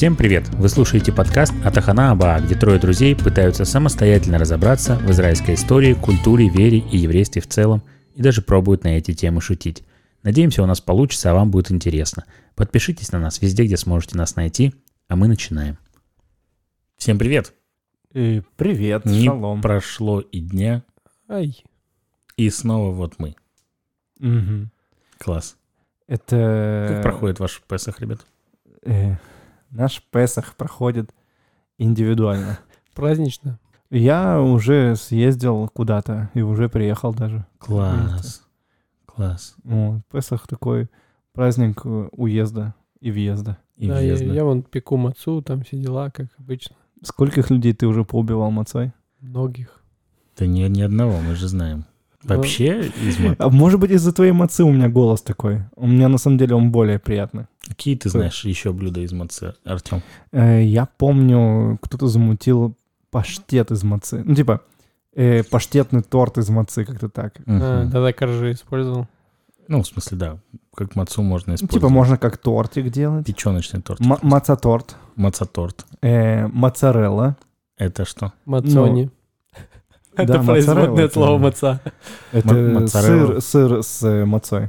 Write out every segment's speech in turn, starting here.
Всем привет! Вы слушаете подкаст «ХаТахана Абаа», где трое друзей пытаются самостоятельно разобраться в израильской истории, культуре, вере и еврействе в целом, и даже пробуют на эти темы шутить. Надеемся, у нас получится, а вам будет интересно. Подпишитесь на нас везде, где сможете нас найти, а мы начинаем. Всем привет! Привет, шалом! Не прошло и дня, и снова вот мы. Угу. Класс. Как проходит ваш Песах, ребят? Наш Песах проходит индивидуально. Празднично. Я уже съездил куда-то и уже приехал даже. Класс. Вот, Песах такой праздник уезда и въезда. Я вон пеку мацу, там все дела, как обычно. Скольких людей ты уже поубивал мацой? Многих. Да ни одного, мы же знаем. Вообще? А может быть, из-за твоей мацы у меня голос такой. У меня, на самом деле, он более приятный. Какие ты знаешь еще блюда из мацы, Артем? Я помню, кто-то замутил паштет из мацы. Ну, типа, паштетный торт из мацы, как-то так. Да-да, коржи использовал. Ну, в смысле, да. Как мацу можно использовать. Типа, можно как тортик делать. Печеночный торт. Маца-торт. Маца-торт. Моцарелла. Это что? Мацони. Это производное слово маца. Это сыр с мацой.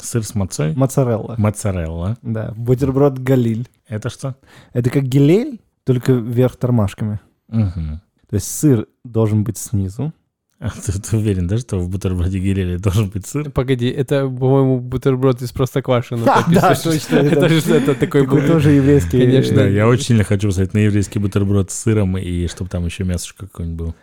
Сыр с мацой? Моцарелла. Да, бутерброд галиль. Это что? Это как гилель, только вверх тормашками. То есть сыр должен быть снизу. А ты уверен, да, что в бутерброде гилеле должен быть сыр? Погоди, это, по-моему, бутерброд из Простоквашино. Да, точно. Это же что-то такое. Такой тоже еврейский. Конечно. Я очень сильно хочу посмотреть на еврейский бутерброд с сыром, и чтобы там еще мясочко какое-нибудь было.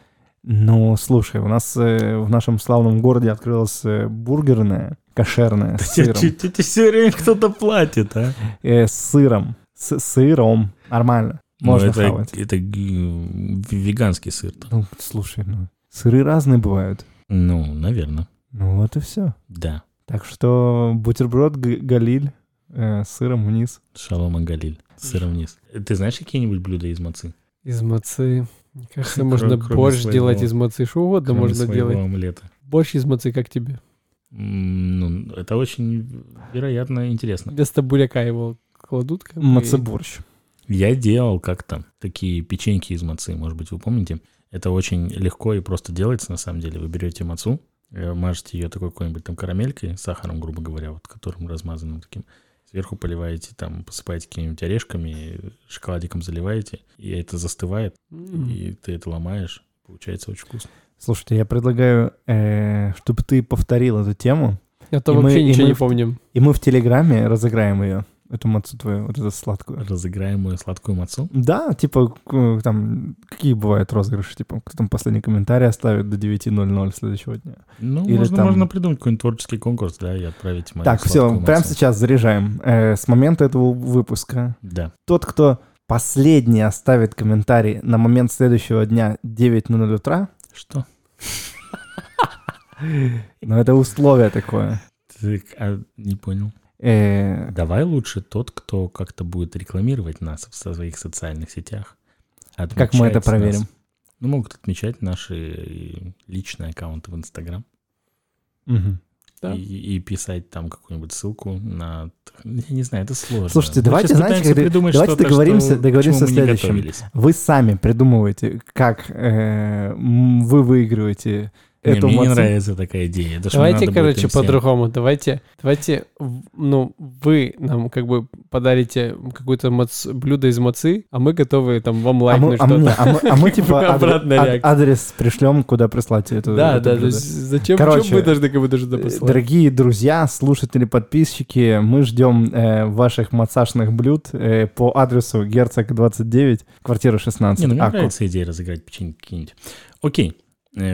Ну, слушай, у нас в нашем славном городе открылась бургерная, кошерная, с сыром. Тебе все время кто-то платит, а? С сыром. С сыром. Нормально. Можно хавать. Это веганский сыр. Ну, слушай, сыры разные бывают. Ну, наверное. Ну, вот и все. Да. Так что бутерброд галиль с сыром вниз. Шалом галиль. С сыром вниз. Ты знаешь какие-нибудь блюда из мацы? Из мацы... Мне кажется, можно борщ делать из мацы, что угодно можно делать. Омлета. Борщ из мацы, как тебе? Ну, это очень, вероятно, интересно. Вместо буряка его кладут? Маца-борщ. Я делал как-то такие печеньки из мацы, может быть, вы помните. Это очень легко и просто делается, на самом деле. Вы берете мацу, мажете ее такой какой-нибудь там карамелькой, сахаром, грубо говоря, вот которым размазанным таким. Сверху поливаете, там, посыпаете какими-нибудь орешками, шоколадиком заливаете, и это застывает, и ты это ломаешь. Получается очень вкусно. Слушайте, я предлагаю, чтобы ты повторил эту тему. А то вообще ничего не помним. И мы в Телеграме разыграем ее, эту мацу твою, вот эту сладкую. Разыграем ее сладкую мацу? Да, типа, там, какие бывают розыгрыши, типа, кто там последний комментарий оставит до 9:00 следующего дня. Ну, или можно придумать какой-нибудь творческий конкурс, да, и отправить мою сладкую мацу. Так, все, прямо сейчас заряжаем. С момента этого выпуска. Да. Тот, кто последний оставит комментарий на момент следующего дня 9:00 утра. Что? Ну, это условие такое. Не понял. Давай лучше тот, кто как-то будет рекламировать нас в своих социальных сетях. Как мы это проверим? Ну, могут отмечать наши личные аккаунты в Инстаграм. Угу. Да. И писать там какую-нибудь ссылку на... Я не знаю, это сложно. Слушайте, давайте договоримся о следующем. Вы сами придумываете, как вы выигрываете... Мне не нравится такая идея. Давайте, короче, по-другому. Давайте, вы нам как бы подарите какое-то блюдо из мацы, а мы готовы там вам лайкнуть что-то. А мы типа адрес пришлем, куда прислать это. Да, зачем мы должны как бы послать? Дорогие друзья, слушатели, подписчики, мы ждем ваших мацашных блюд по адресу Герцог 29, квартира 16. Не, ну мне нравится идея разыграть печеньки какие-нибудь. Окей.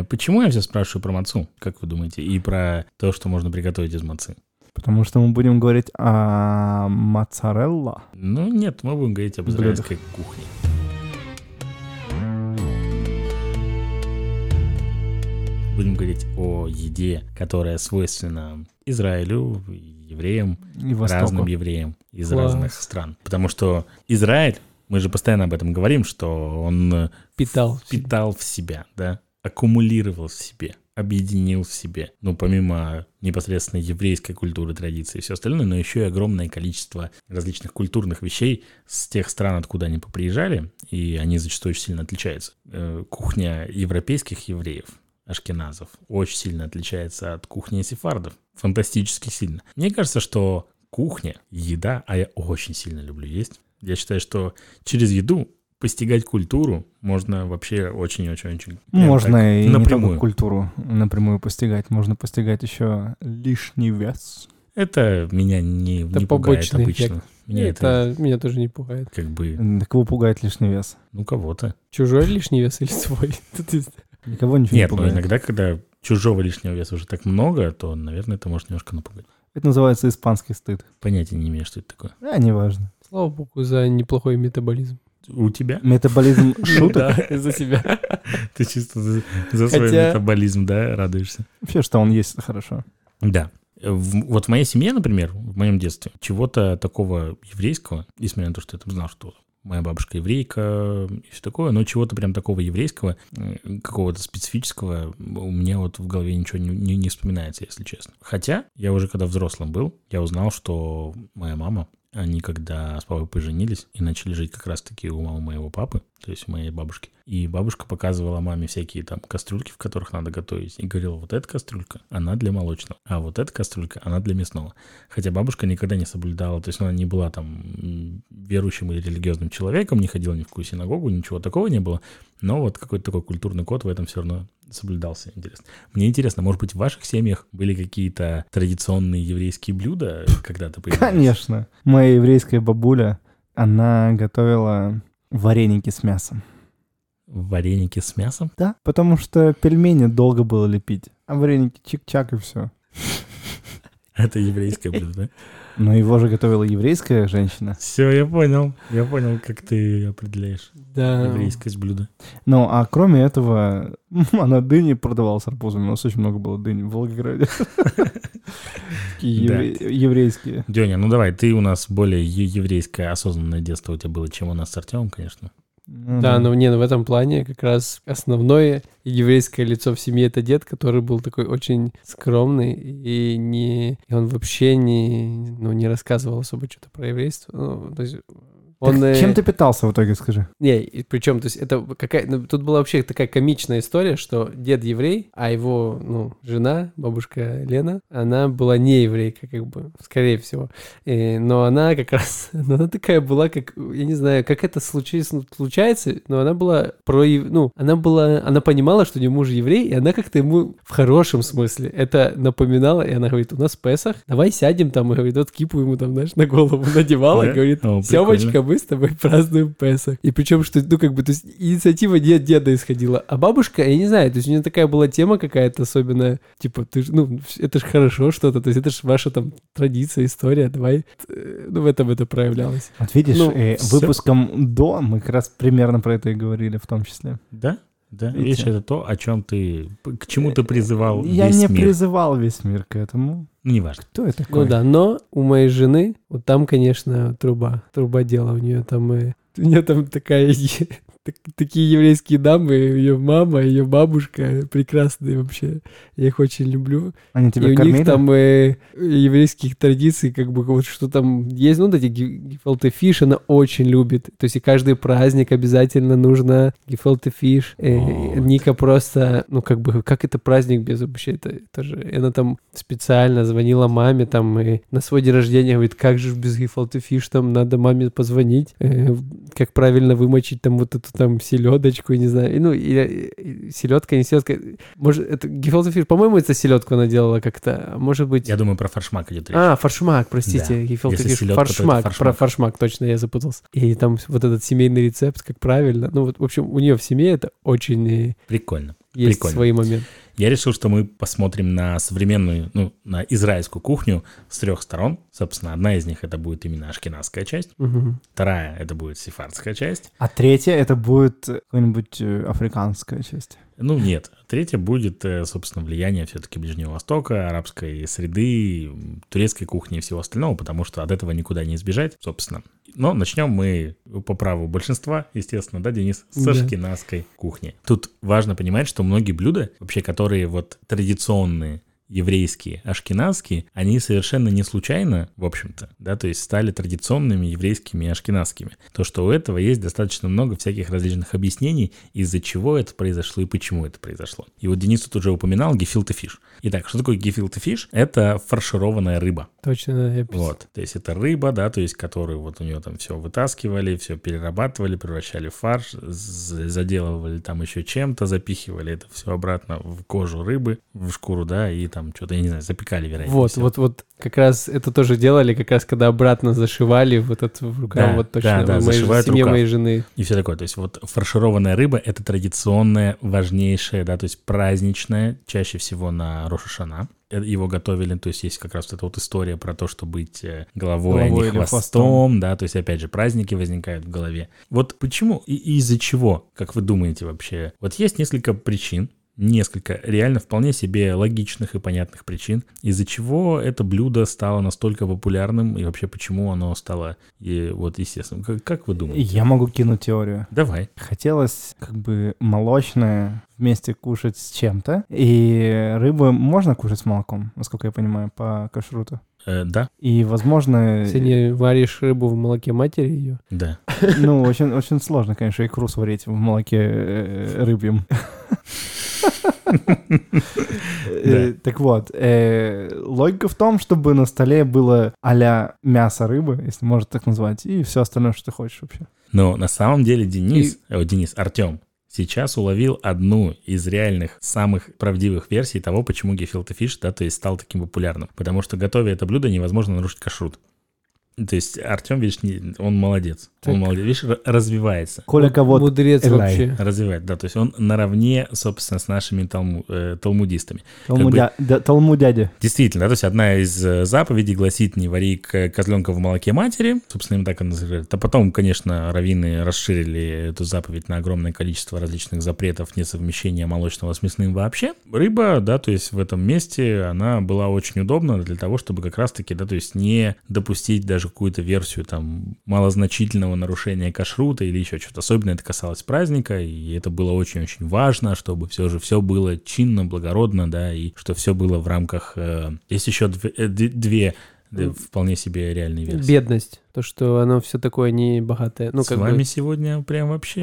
Почему я все спрашиваю про мацу, как вы думаете, и про то, что можно приготовить из мацы? Потому что мы будем говорить о моцарелла. Ну нет, мы будем говорить об израильской кухне. Будем говорить о еде, которая свойственна Израилю, евреям, разным евреям из разных стран. Потому что Израиль, мы же постоянно об этом говорим, что он питал в себя, да? Аккумулировал в себе объединил в себе. Ну, помимо непосредственно еврейской культуры, традиции и все остальное, но еще и огромное количество различных культурных вещей с тех стран, откуда они поприезжали, и они зачастую очень сильно отличаются. Кухня европейских евреев, ашкеназов, очень сильно отличается от кухни сефардов. Фантастически сильно. Мне кажется, что кухня, еда, а я очень сильно люблю есть. Я считаю, что через еду постигать культуру можно вообще очень-очень-очень. Можно и напрямую. Не только культуру напрямую постигать, можно постигать еще лишний вес. Это меня не пугает обычно. Это меня тоже не пугает. Как бы... Кого пугает лишний вес? Ну, кого-то. Чужой лишний вес или свой? Никого ничего не пугает. Нет, но иногда, когда чужого лишнего веса уже так много, то, наверное, это может немножко напугать. Это называется испанский стыд. Понятия не имею, что это такое. Да, неважно. Слава богу за неплохой метаболизм. У тебя? Метаболизм шуток? Да, за себя. Ты чисто за свой метаболизм, да, радуешься? Вообще, что он есть, хорошо. Да. Вот в моей семье, например, в моем детстве, чего-то такого еврейского, несмотря на то, что я там знал, что моя бабушка еврейка и все такое, но чего-то прям такого еврейского, какого-то специфического у меня вот в голове ничего не вспоминается, если честно. Хотя я уже когда взрослым был, я узнал, что моя мама... Они когда с папой поженились и начали жить как раз-таки у мамы моего папы, то есть у моей бабушки. И бабушка показывала маме всякие там кастрюльки, в которых надо готовить. И говорила, вот эта кастрюлька, она для молочного, а вот эта кастрюлька, она для мясного. Хотя бабушка никогда не соблюдала, то есть она не была там верующим или религиозным человеком, не ходила ни в какую синагогу, ничего такого не было. Но вот какой-то такой культурный код в этом все равно соблюдался. Интересно. Мне интересно, может быть, в ваших семьях были какие-то традиционные еврейские блюда когда-то появились? Конечно. Моя еврейская бабуля, она готовила вареники с мясом. Вареники с мясом? Да, потому что пельмени долго было лепить, а вареники чик-чак и все. Это еврейское блюдо, да? Но его же готовила еврейская женщина. Все, я понял. Я понял, как ты определяешь еврейскость блюда. Ну, а кроме этого, она дыни продавала с арбузами. У нас очень много было дынь в Волгограде. Еврейские. Дёня, ну давай, ты у нас более еврейское осознанное детство у тебя было, чем у нас с Артёмом, конечно. Да, но не, в этом плане как раз основное еврейское лицо в семье — это дед, который был такой очень скромный, и он вообще не рассказывал особо что-то про еврейство. Ну, то есть чем ты питался в итоге, скажи? Не, причем, то есть это тут была вообще такая комичная история, что дед еврей, а его, жена, бабушка Лена, она была не еврейка, как бы, скорее всего. Но она как раз, она такая была, как, я не знаю, как это случается, но она была она понимала, что у нее муж еврей, и она как-то ему в хорошем смысле это напоминала, и она говорит, у нас Песах, давай сядем там, и говорит, вот кипу ему там, знаешь, на голову надевала, и говорит, Семочка, мы с тобой празднуем Песах. И причем, что, то есть инициатива деда исходила. А бабушка, я не знаю, то есть у нее такая была тема какая-то особенная, типа, ты же, это же хорошо что-то, то есть это же ваша там традиция, история, давай, в этом это проявлялось. Вот видишь, выпуском «До» мы как раз примерно про это и говорили в том числе. Да? Да, видишь, это то, о чем ты, к чему ты призывал весь мир. Я не призывал весь мир к этому. Неважно. Кто это такой? Ну да, но у моей жены, вот там, конечно, труба дела у нее там. У нее там такие еврейские дамы, ее мама, ее бабушка прекрасные вообще. Я их очень люблю. Они тебя кормили? У них там еврейских традиций, как бы вот что там есть, эти гефилте фиш она очень любит. То есть и каждый праздник обязательно нужно гефилте фиш. Ника просто, как это праздник без вообще? Это же, она там специально звонила маме там и на свой день рождения говорит, как же без гефилте фиш там надо маме позвонить, как правильно вымочить там вот эту там селедочку, не знаю, или селедка, не селедка. Может, это гефилте фиш, по-моему, это селедку она делала как-то, может быть... Я думаю, про форшмак идет речь. А, форшмак, простите, гефилте фиш, форшмак, про форшмак, точно, я запутался. И там вот этот семейный рецепт, как правильно. В общем, у нее в семье это очень... Прикольно. Есть прикольно. Свои моменты. Я решил, что мы посмотрим на современную, на израильскую кухню с трех сторон. Собственно, одна из них это будет именно ашкеназская часть, вторая это будет сефардская часть, а третья это будет какая-нибудь африканская часть. Нет. Третья будет, собственно, влияние все-таки Ближнего Востока, арабской среды, турецкой кухни и всего остального, потому что от этого никуда не избежать, собственно. Но начнем мы по праву большинства, естественно, да, Денис, с ашкеназской кухни. Тут важно понимать, что многие блюда, вообще, которые вот традиционные, еврейские, ашкеназские, они совершенно не случайно, в общем-то, да, то есть стали традиционными еврейскими и ашкеназскими. То, что у этого есть достаточно много всяких различных объяснений, из-за чего это произошло и почему это произошло. И вот Денис тут уже упоминал гефилте фиш. Итак, что такое гефилте фиш? Это фаршированная рыба. Точно, да, я писал. Вот, то есть это рыба, да, то есть которую вот у нее там все вытаскивали, все перерабатывали, превращали в фарш, заделывали там еще чем-то, запихивали это все обратно в кожу рыбы, в шкуру, да, и там что-то, я не знаю, запекали, вероятно. Вот, как раз это тоже делали, как раз когда обратно зашивали вот эту рукав, да, вот точно, да, в семье моей жены. И все такое, то есть вот фаршированная рыба — это традиционная, важнейшая, да, то есть праздничная, чаще всего на Рош ха-Шана. Его готовили, то есть есть как раз вот эта вот история про то, что быть головой, а не хвостом, да, то есть опять же праздники возникают в голове. Вот почему и из-за чего, как вы думаете вообще? Вот есть несколько причин, несколько реально вполне себе логичных и понятных причин, из-за чего это блюдо стало настолько популярным и вообще почему оно стало и вот естественным. Как вы думаете? Я могу кинуть теорию. Давай. Хотелось как бы молочное вместе кушать с чем-то. И рыбу можно кушать с молоком, насколько я понимаю, по кашруту. Да. И, возможно... Если не варишь рыбу в молоке матери ее. Да. Ну, очень, очень сложно, конечно, икру сварить в молоке рыбьем. Так вот, логика в том, чтобы на столе было а-ля мясо рыбы, если можно так назвать, и все остальное, что ты хочешь вообще. Но на самом деле Артем сейчас уловил одну из реальных, самых правдивых версий того, почему гефилте фиш, да, то есть стал таким популярным. Потому что, готовя это блюдо, невозможно нарушить кашрут. То есть Артем, видишь, он молодец. Так. Он молодец, видишь, развивается. Коля кого-то мудрец вообще. Развивает, да. То есть он наравне, собственно, с нашими талмудистами. Талмудядя. Действительно, да, то есть одна из заповедей гласит: не вари козленка в молоке матери. Собственно, им так и называют. А потом, конечно, раввины расширили эту заповедь на огромное количество различных запретов, несовмещения молочного с мясным вообще. Рыба, да, то есть в этом месте она была очень удобна для того, чтобы как раз-таки, да, то есть не допустить даже какую-то версию там малозначительного нарушения кашрута или еще что-то. Особенно это касалось праздника, и это было очень-очень важно, чтобы все же все было чинно, благородно, да, и что все было в рамках... Есть еще две вполне себе реальные версии. Бедность. То, что оно все такое не богатое. Ну, с вами сегодня прям вообще...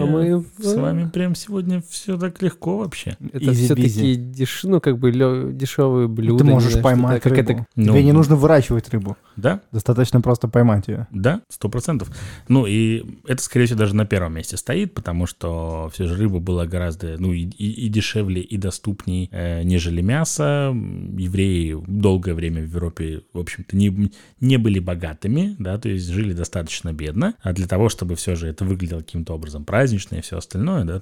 С вами прям сегодня все так легко вообще. Это все такие дешевые блюда. Ты можешь поймать рыбу. Тебе не нужно выращивать рыбу. Да. Достаточно просто поймать ее. Да, 100%. Ну, и это, скорее всего, даже на первом месте стоит, потому что все же рыба была гораздо, и дешевле, и доступнее, нежели мясо. Евреи долгое время в Европе, в общем-то, не были богатыми, да, то есть жили достаточно бедно, а для того, чтобы все же это выглядело каким-то образом празднично и все остальное, да,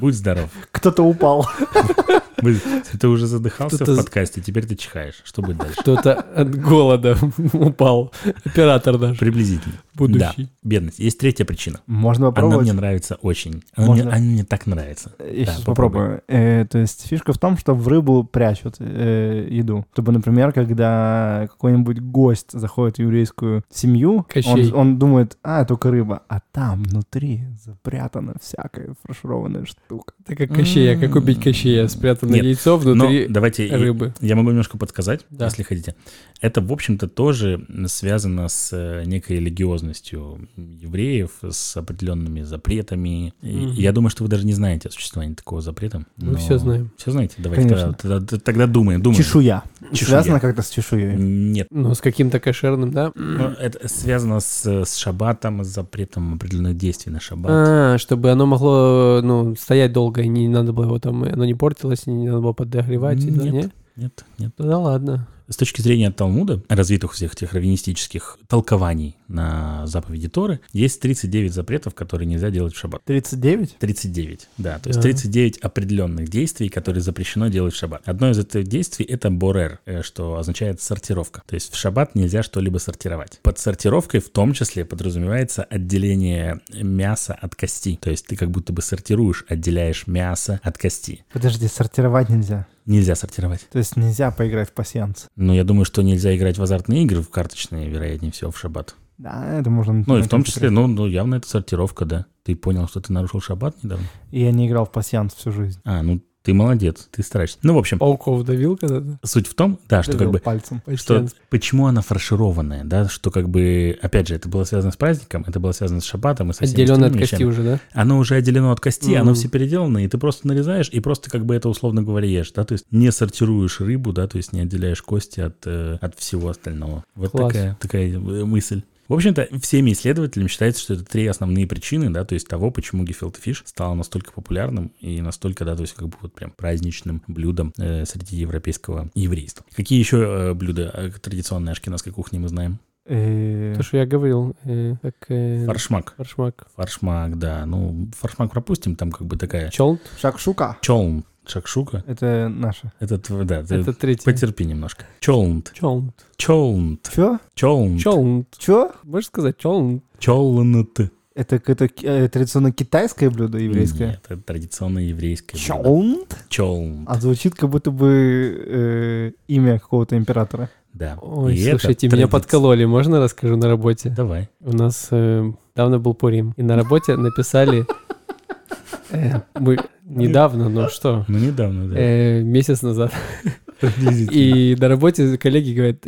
будь здоров. Кто-то упал. Ты уже задыхался в подкасте, теперь ты чихаешь. Что будет дальше? Кто-то от голода упал. Оператор даже. Приблизительно. Будущий. Да, бедность. Есть третья причина. Можно попробовать. Она мне нравится очень. Она мне так нравится. Я сейчас попробую. То есть фишка в том, что в рыбу прячут еду. Чтобы, например, когда какой-нибудь гость заходит в еврейскую семью, он думает, только рыба. А там внутри запрятана всякая фаршированная штука. Это как Кощея, как убить Кощея, спрятано. Нет, яйцо внутри рыбы. Я могу немножко подсказать, да, если хотите. Это, в общем-то, тоже связано с некой религиозностью евреев, с определенными запретами. Mm-hmm. Я думаю, что вы даже не знаете о существовании такого запрета. Мы все знаем. Все знаете? Давайте тогда думаем. Чешуя. Связано как-то с чешуей? Нет. Ну, с каким-то кошерным, да? Это связано с шаббатом, с запретом определенных действий на шаббат. Чтобы оно могло стоять долго, и не надо было его там, оно не портилось, не надо было подогревать. Нет. Да ладно. С точки зрения Талмуда, развитых всех этих раввинистических толкований на заповеди Торы, есть 39 запретов, которые нельзя делать в шаббат. 39? 39, да. То есть 39 определенных действий, которые запрещено делать в шаббат. Одно из этих действий — это борер, что означает сортировка. То есть в шаббат нельзя что-либо сортировать. Под сортировкой в том числе подразумевается отделение мяса от кости. То есть ты как будто бы сортируешь, отделяешь мясо от кости. Подожди, сортировать нельзя? Нельзя сортировать. То есть нельзя поиграть в пасьянс? Ну, я думаю, что нельзя играть в азартные игры, в карточные, вероятнее всего, в шаббат. Да, это можно... Ну и в том числе, ну явно это сортировка, да. Ты понял, что ты нарушил шаббат недавно? Я не играл в пасьянс всю жизнь. А, ну ты молодец, ты стараешься. Ну, в общем... Пауков давил когда-то? Суть в том, да, что как бы... пальцем. Что, почему она фаршированная, да, что как бы... Опять же, это было связано с праздником, это было связано с шаббатом и со всеми остальными вещами. Отделено от кости уже, да? Оно уже отделено от кости, оно все переделано, и ты просто нарезаешь, и просто как бы это, условно говоря, ешь, да, то есть не сортируешь рыбу, да, то есть не отделяешь кости от всего остального. Вот такая мысль. В общем-то, всеми исследователями считается, что это три основные причины, да, то есть того, почему гефилте фиш стал настолько популярным и настолько, да, то есть как бы вот прям праздничным блюдом среди европейского еврейства. Какие еще блюда традиционной ашкеназской кухни мы знаем? То, что я говорил. Фаршмак. Фаршмак, да. Ну, фаршмак пропустим, там как бы такая... Чолнт. Шакшука. Чолнт. Шакшука. Это наша. Это твой, да. Это третий. Потерпи немножко. Чолнт. Чолнт. Чё? Чолнт. Чолнт. Чё? Можешь сказать чолнт? Чолнт. Это традиционно китайское блюдо, еврейское? Нет, это традиционно еврейское блюдо. Чолнт? А звучит как будто бы имя какого-то императора. Да. Ой, и слушайте, меня подкололи. Можно расскажу на работе? Давай. У нас давно был Пурим. И на работе написали... Недавно, ну что? Ну, недавно, да. Месяц назад. И на работе коллеги говорят,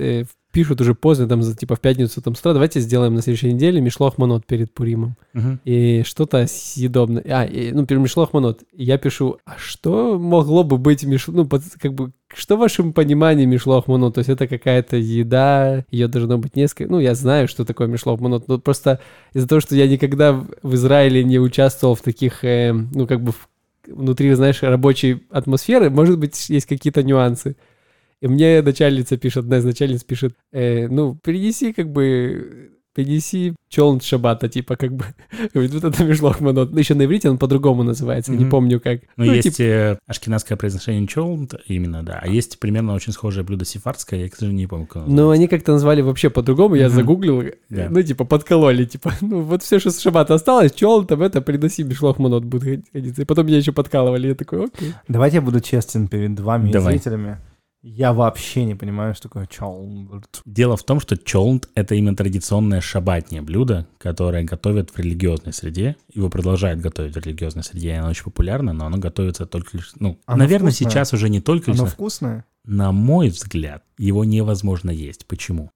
пишут уже поздно, там, типа, в пятницу там с утра, давайте сделаем на следующей неделе мишлох-манот перед Пуримом. И что-то съедобное. Мишлох-манот. Я пишу, а что могло бы быть мишлох... Ну, как бы, что в вашем понимании мишлох-манот? То есть это какая-то еда, ее должно быть несколько... Ну, я знаю, что такое мишлох-манот, но просто из-за того, что я никогда в Израиле не участвовал в таких, ну, как бы, внутри, знаешь, рабочей атмосферы, может быть, есть какие-то нюансы. И мне начальница пишет, одна из начальниц пишет, принеси чолнт шабата, типа, как бы, говорит, вот это мишлох-манот. Еще на иврите он по-другому называется, не помню как. Ну, есть ашкеназское произношение чолнт, именно, да, а есть примерно очень схожее блюдо сефардское, я, к сожалению, не помню, как оно называется. Ну, они как-то назвали вообще по-другому, я загуглил, подкололи, типа, ну, вот все, что с шабата осталось, чолнтом, это приноси мишлох-манот будет ходиться. И потом меня еще подкалывали, я такой, окей. Давайте я буду честен перед вами и зрителями. Я вообще не понимаю, что такое чолнт. Дело в том, что чолнт — это именно традиционное шаббатнее блюдо, которое готовят в религиозной среде. Его продолжают готовить в религиозной среде, и оно очень популярно, но оно готовится только лишь... Ну, оно наверное, вкусное. Сейчас уже не только лишь... Оно вкусное? На мой взгляд, его невозможно есть. Почему?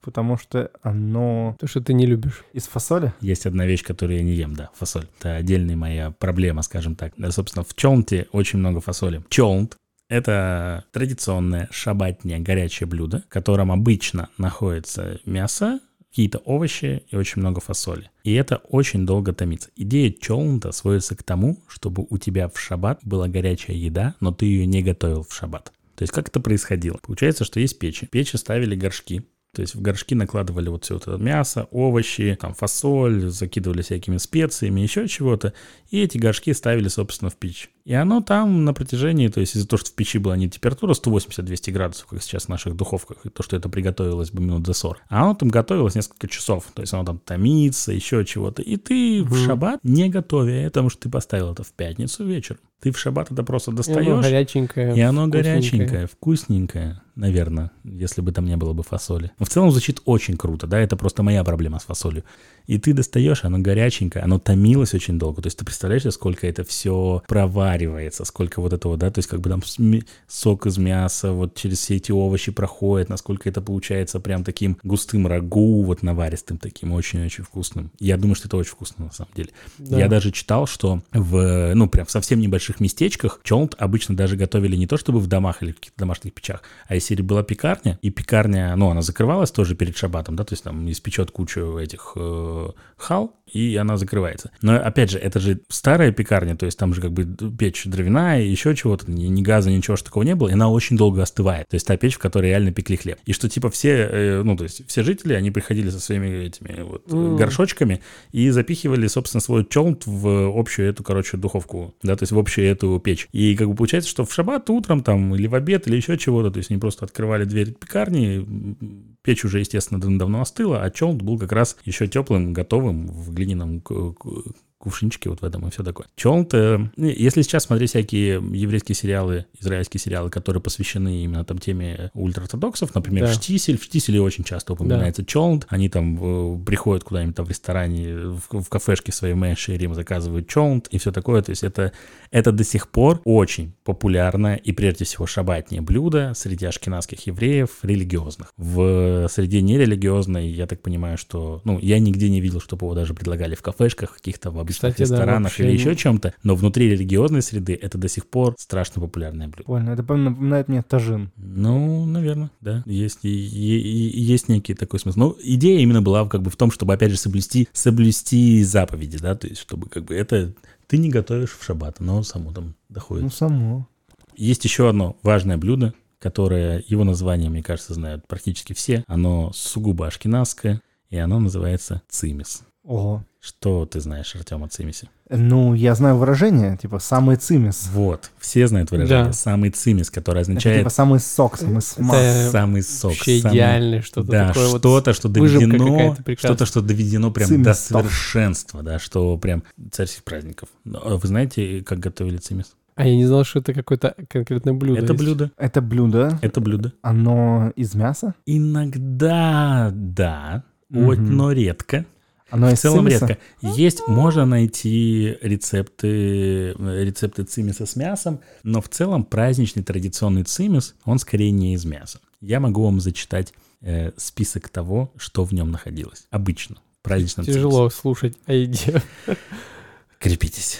Потому что оно... То, что ты не любишь. Из фасоли? Есть одна вещь, которую я не ем, да, фасоль. Это отдельная моя проблема, скажем так. Да, собственно, в чолнте очень много фасоли. Чолнт. Это традиционное шабатнее горячее блюдо, в котором обычно находится мясо, какие-то овощи и очень много фасоли. И это очень долго томится. Идея чолнта сводится к тому, чтобы у тебя в шаббат была горячая еда, но ты ее не готовил в шаббат. То есть как это происходило? Получается, что есть печи. Печи ставили горшки. То есть в горшки накладывали вот все вот это мясо, овощи, там фасоль, закидывали всякими специями, еще чего-то. И эти горшки ставили, собственно, в печь. И оно там на протяжении, то есть из-за того, что в печи была не температура 180-200 градусов, как сейчас в наших духовках, и то, что это приготовилось бы минут за 40, а оно там готовилось несколько часов. То есть оно там томится, еще чего-то. И ты в шаббат, не готовя, потому что ты поставил это в пятницу вечером, ты в шаббат это просто достаешь. И оно горяченькое. И оно горяченькое, вкусненькое, наверное, если бы там не было бы фасоли. Но в целом звучит очень круто, да, это просто моя проблема с фасолью. И ты достаешь, оно горяченькое, оно томилось очень долго. То есть ты представляешь, сколько это все проваривается, сколько вот этого, да, то есть как бы там сок из мяса, вот через все эти овощи проходит, насколько это получается прям таким густым рагу, вот наваристым таким, очень-очень вкусным. Я думаю, что это очень вкусно на самом деле. Да. Я даже читал, что в, ну, прям совсем небольших местечках чолнт обычно даже готовили не то чтобы в домах или в каких-то домашних печах, а если была пекарня, и пекарня, ну, она закрывалась тоже перед шабатом, да, то есть там испечет кучу этих хал, и она закрывается. Но, опять же, это же старая пекарня, то есть там же как бы печь дровяная, еще чего-то, ни газа, ничего же такого не было, и она очень долго остывает, то есть та печь, в которой реально пекли хлеб. И что, типа, все, ну, то есть все жители, они приходили со своими этими вот горшочками и запихивали, собственно, свой чолнт в общую эту, короче, духовку, да, то есть в общую эту печь. И как бы получается, что в шаббат утром там или в обед, или еще чего-то, то есть они просто открывали дверь пекарни, печь уже, естественно, давно остыла, а чолнт был как раз еще теплым, готовым в глиняном кувшинчики вот в этом и все такое. Чолнт, если сейчас смотреть всякие еврейские сериалы, израильские сериалы, которые посвящены именно там теме ультраортодоксов, например, да. Штисель, в Штиселе очень часто упоминается да. Чолнт, они там приходят куда-нибудь там в ресторане, в кафешке своей Мэши, Рим заказывают Чолнт и все такое, то есть это до сих пор очень популярное и прежде всего шаббатнее блюдо среди ашкеназских евреев религиозных. В среде нерелигиозной, я так понимаю, что, ну, я нигде не видел, чтобы его даже предлагали в кафешках, каких-то в обычных ресторанах или еще чем-то, но внутри религиозной среды это до сих пор страшно популярное блюдо. Понял, это напоминает мне тажин. Ну, наверное, да. Есть некий такой смысл. Ну, идея именно была как бы в том, чтобы, опять же, соблюсти заповеди, да, то есть, чтобы как бы это... Ты не готовишь в шаббат, но само там доходит. Ну, само. Есть еще одно важное блюдо, которое, его название, мне кажется, знают практически все. Оно сугубо ашкеназское, и оно называется цимес. Ого. Что ты знаешь, Артем, о цимесе? Ну, я знаю выражение, типа «самый цимес». Вот, все знают выражение да. «самый цимес», которое означает... Это типа «самый сок», «самый смак». Это «самый сок». Вообще самый... идеально что-то да, такое. Да, что-то, что доведено, прям цимес до совершенства, да, что прям царь всех праздников. Вы знаете, как готовили цимес? А я не знал, что это какое-то конкретное блюдо. Это есть. Блюдо. Это блюдо. Это блюдо. Оно из мяса? Иногда да, но редко. Оно в целом цимеса? Редко. Есть, можно найти рецепты цимеса с мясом, но в целом праздничный традиционный цимес, он скорее не из мяса. Я могу вам зачитать список того, что в нем находилось. Обычно. В праздничном цимесе. Тяжело слушать о еде. Крепитесь.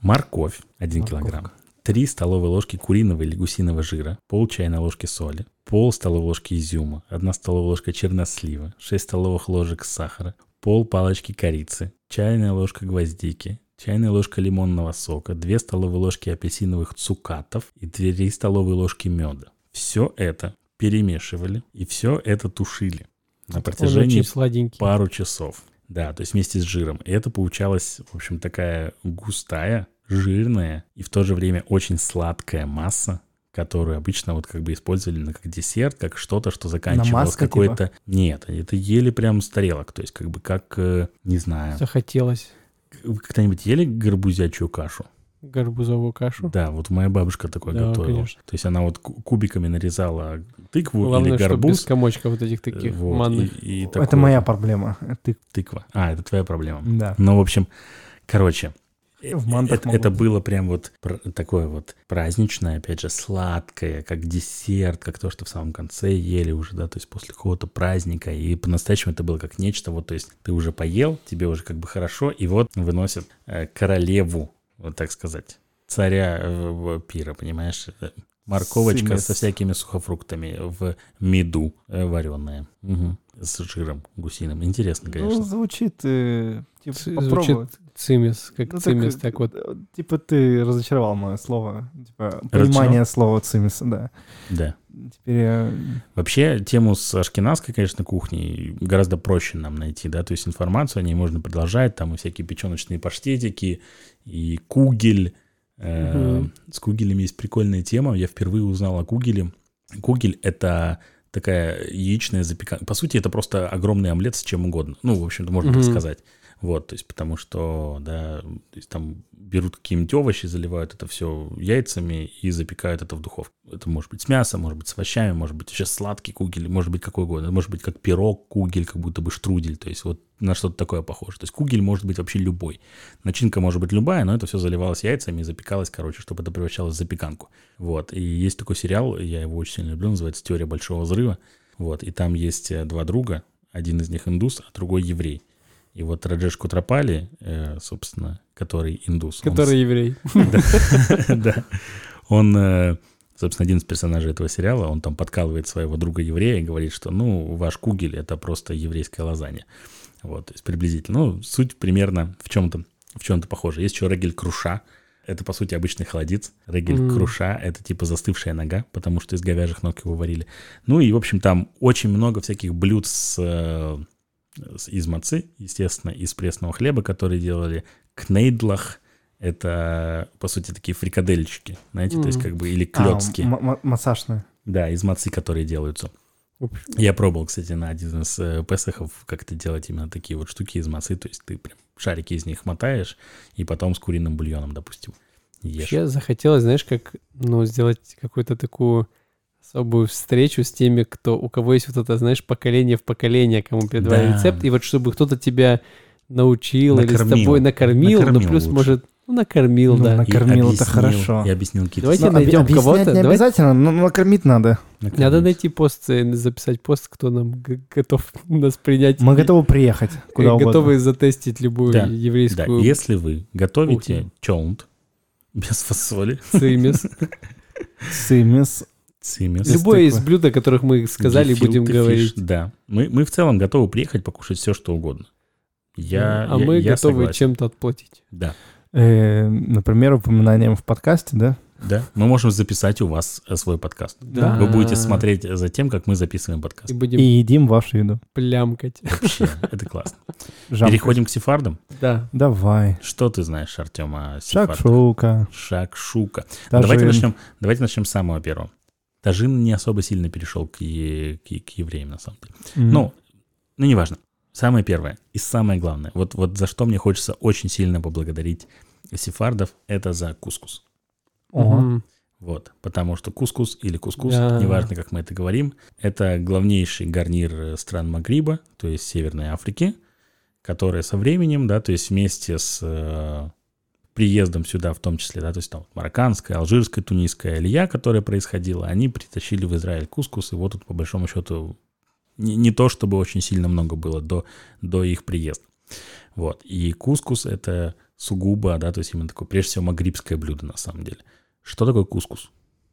Морковь 1 килограмм, 3 столовые ложки куриного или гусиного жира, пол чайной ложки соли, пол столовой ложки изюма, 1 столовая ложка чернослива, 6 столовых ложек сахара, пол палочки корицы, чайная ложка гвоздики, чайная ложка лимонного сока, 2 столовые ложки апельсиновых цукатов и 3 столовые ложки меда. Все это перемешивали и все это тушили на протяжении пару часов. Да, то есть вместе с жиром. И это получалась, в общем, такая густая, жирная и в то же время очень сладкая масса, которую обычно вот как бы использовали как десерт, как что-то, что заканчивалось какой-то... Типа? Нет, это ели прям с тарелок, то есть как бы как, не знаю... Захотелось. Вы когда-нибудь ели гарбузячую кашу? Гарбузовую кашу? Да, вот моя бабушка такое да, готовила. Конечно. То есть она вот кубиками нарезала тыкву. Главное, или гарбуз. Главное, без комочков вот этих таких вот, манных. И такое... Это моя проблема. Тыква. А, это твоя проблема. Да. Ну, в общем, короче... Это было прям вот такое вот праздничное, опять же, сладкое, как десерт, как то, что в самом конце ели уже, да, то есть после какого-то праздника, и по-настоящему это было как нечто, вот, то есть ты уже поел, тебе уже как бы хорошо, и вот выносят королеву, вот так сказать, царя пира, понимаешь, морковочка Цимес. Со всякими сухофруктами в меду вареная, с жиром гусиным. Интересно, конечно. Ну, звучит, типа, попробовать. Цимес, как ну, цимес, так вот. Типа ты разочаровал мое слово, типа понимание слова цимеса, да. Да. Теперь я... Вообще тему с ашкеназской, конечно, кухней гораздо проще нам найти, да, то есть информацию о ней можно продолжать, там и всякие печеночные паштетики, и кугель. С кугелем есть прикольная тема, я впервые узнал о кугеле. Кугель — это... такая яичная запеканка. По сути, это просто огромный омлет с чем угодно. Ну, в общем-то, можно так сказать. Вот, то есть, потому что, да, то есть, там берут какие-нибудь овощи, заливают это все яйцами и запекают это в духовке. Это может быть с мясом, может быть с овощами, может быть сейчас сладкий кугель, может быть какой угодно. Может быть как пирог, кугель, как будто бы штрудель. То есть, вот на что-то такое похоже. То есть, кугель может быть вообще любой. Начинка может быть любая, но это все заливалось яйцами и запекалось, короче, чтобы это превращалось в запеканку. Вот, и есть такой сериал, я его очень сильно люблю, называется «Теория большого взрыва». Вот, и там есть два друга, один из них индус, а другой еврей. И вот Раджеш Куттрапали, собственно, который индус. Который еврей. Да. Он, собственно, один из персонажей этого сериала, он там подкалывает своего друга еврея и говорит, что, ну, ваш кугель — это просто еврейская лазанья. Вот, то есть приблизительно. Ну, суть примерно в чем-то похожа. Есть еще регель круша. Это, по сути, обычный холодец. Регель круша — это типа застывшая нога, потому что из говяжьих ног его варили. Ну и, в общем, там очень много всяких блюд из мацы, естественно, из пресного хлеба, которые делали. Кнейдлах — это, по сути, такие фрикадельчики, знаете, то есть как бы, или клёцки. Массажные. Да, из мацы, которые делаются. Я пробовал, кстати, на один из песахов как-то делать именно такие вот штуки из мацы, то есть ты прям шарики из них мотаешь и потом с куриным бульоном, допустим, ешь. Вообще захотелось, знаешь, как, ну, сделать какую-то такую особую встречу с теми, кто, у кого есть вот это, знаешь, поколение в поколение, кому передавали рецепт, и вот чтобы кто-то тебя научил или с тобой накормил но плюс лучше. Может... Ну, накормил, ну, да. Накормил, это хорошо. Я объяснил какие-то... Давайте найдем кого-то. Не обязательно, но накормить надо. Накормить. Надо найти пост, записать пост, кто нам готов нас принять. Мы готовы приехать куда угодно. Готовы затестить любую еврейскую... Да, если вы готовите чолнт без фасоли. Цимес. Цимес. Любое из блюд, о которых мы сказали, будем говорить. Да. Мы в целом готовы приехать покушать все, что угодно. А мы готовы чем-то отплатить. Да. Например, упоминанием в подкасте, да? Да, мы можем записать у вас свой подкаст. Да. Вы будете смотреть за тем, как мы записываем подкаст. И будем едим вашу еду. Плямкать. Вообще, это классно. Жамкать. Переходим к сефардам? Да. Давай. Что ты знаешь, Артем, о сефардах? Шакшука. Давайте начнем с самого первого. Тажин не особо сильно перешел к евреям, на самом деле. Mm-hmm. Ну, неважно. Самое первое и самое главное, вот за что мне хочется очень сильно поблагодарить сефардов, это за кускус. Угу. Вот, потому что кускус или кускус, неважно, как мы это говорим, это главнейший гарнир стран Магриба, то есть Северной Африки, которая со временем, да, то есть вместе с приездом сюда, в том числе, да, то есть там марокканская, алжирская, тунисская алья, которая происходила, они притащили в Израиль кускус, и вот тут по большому счету... Не то, чтобы очень сильно много было до их приезда. Вот. И кускус — это сугубо, да, то есть именно такое, прежде всего, магрибское блюдо на самом деле. Что такое кускус?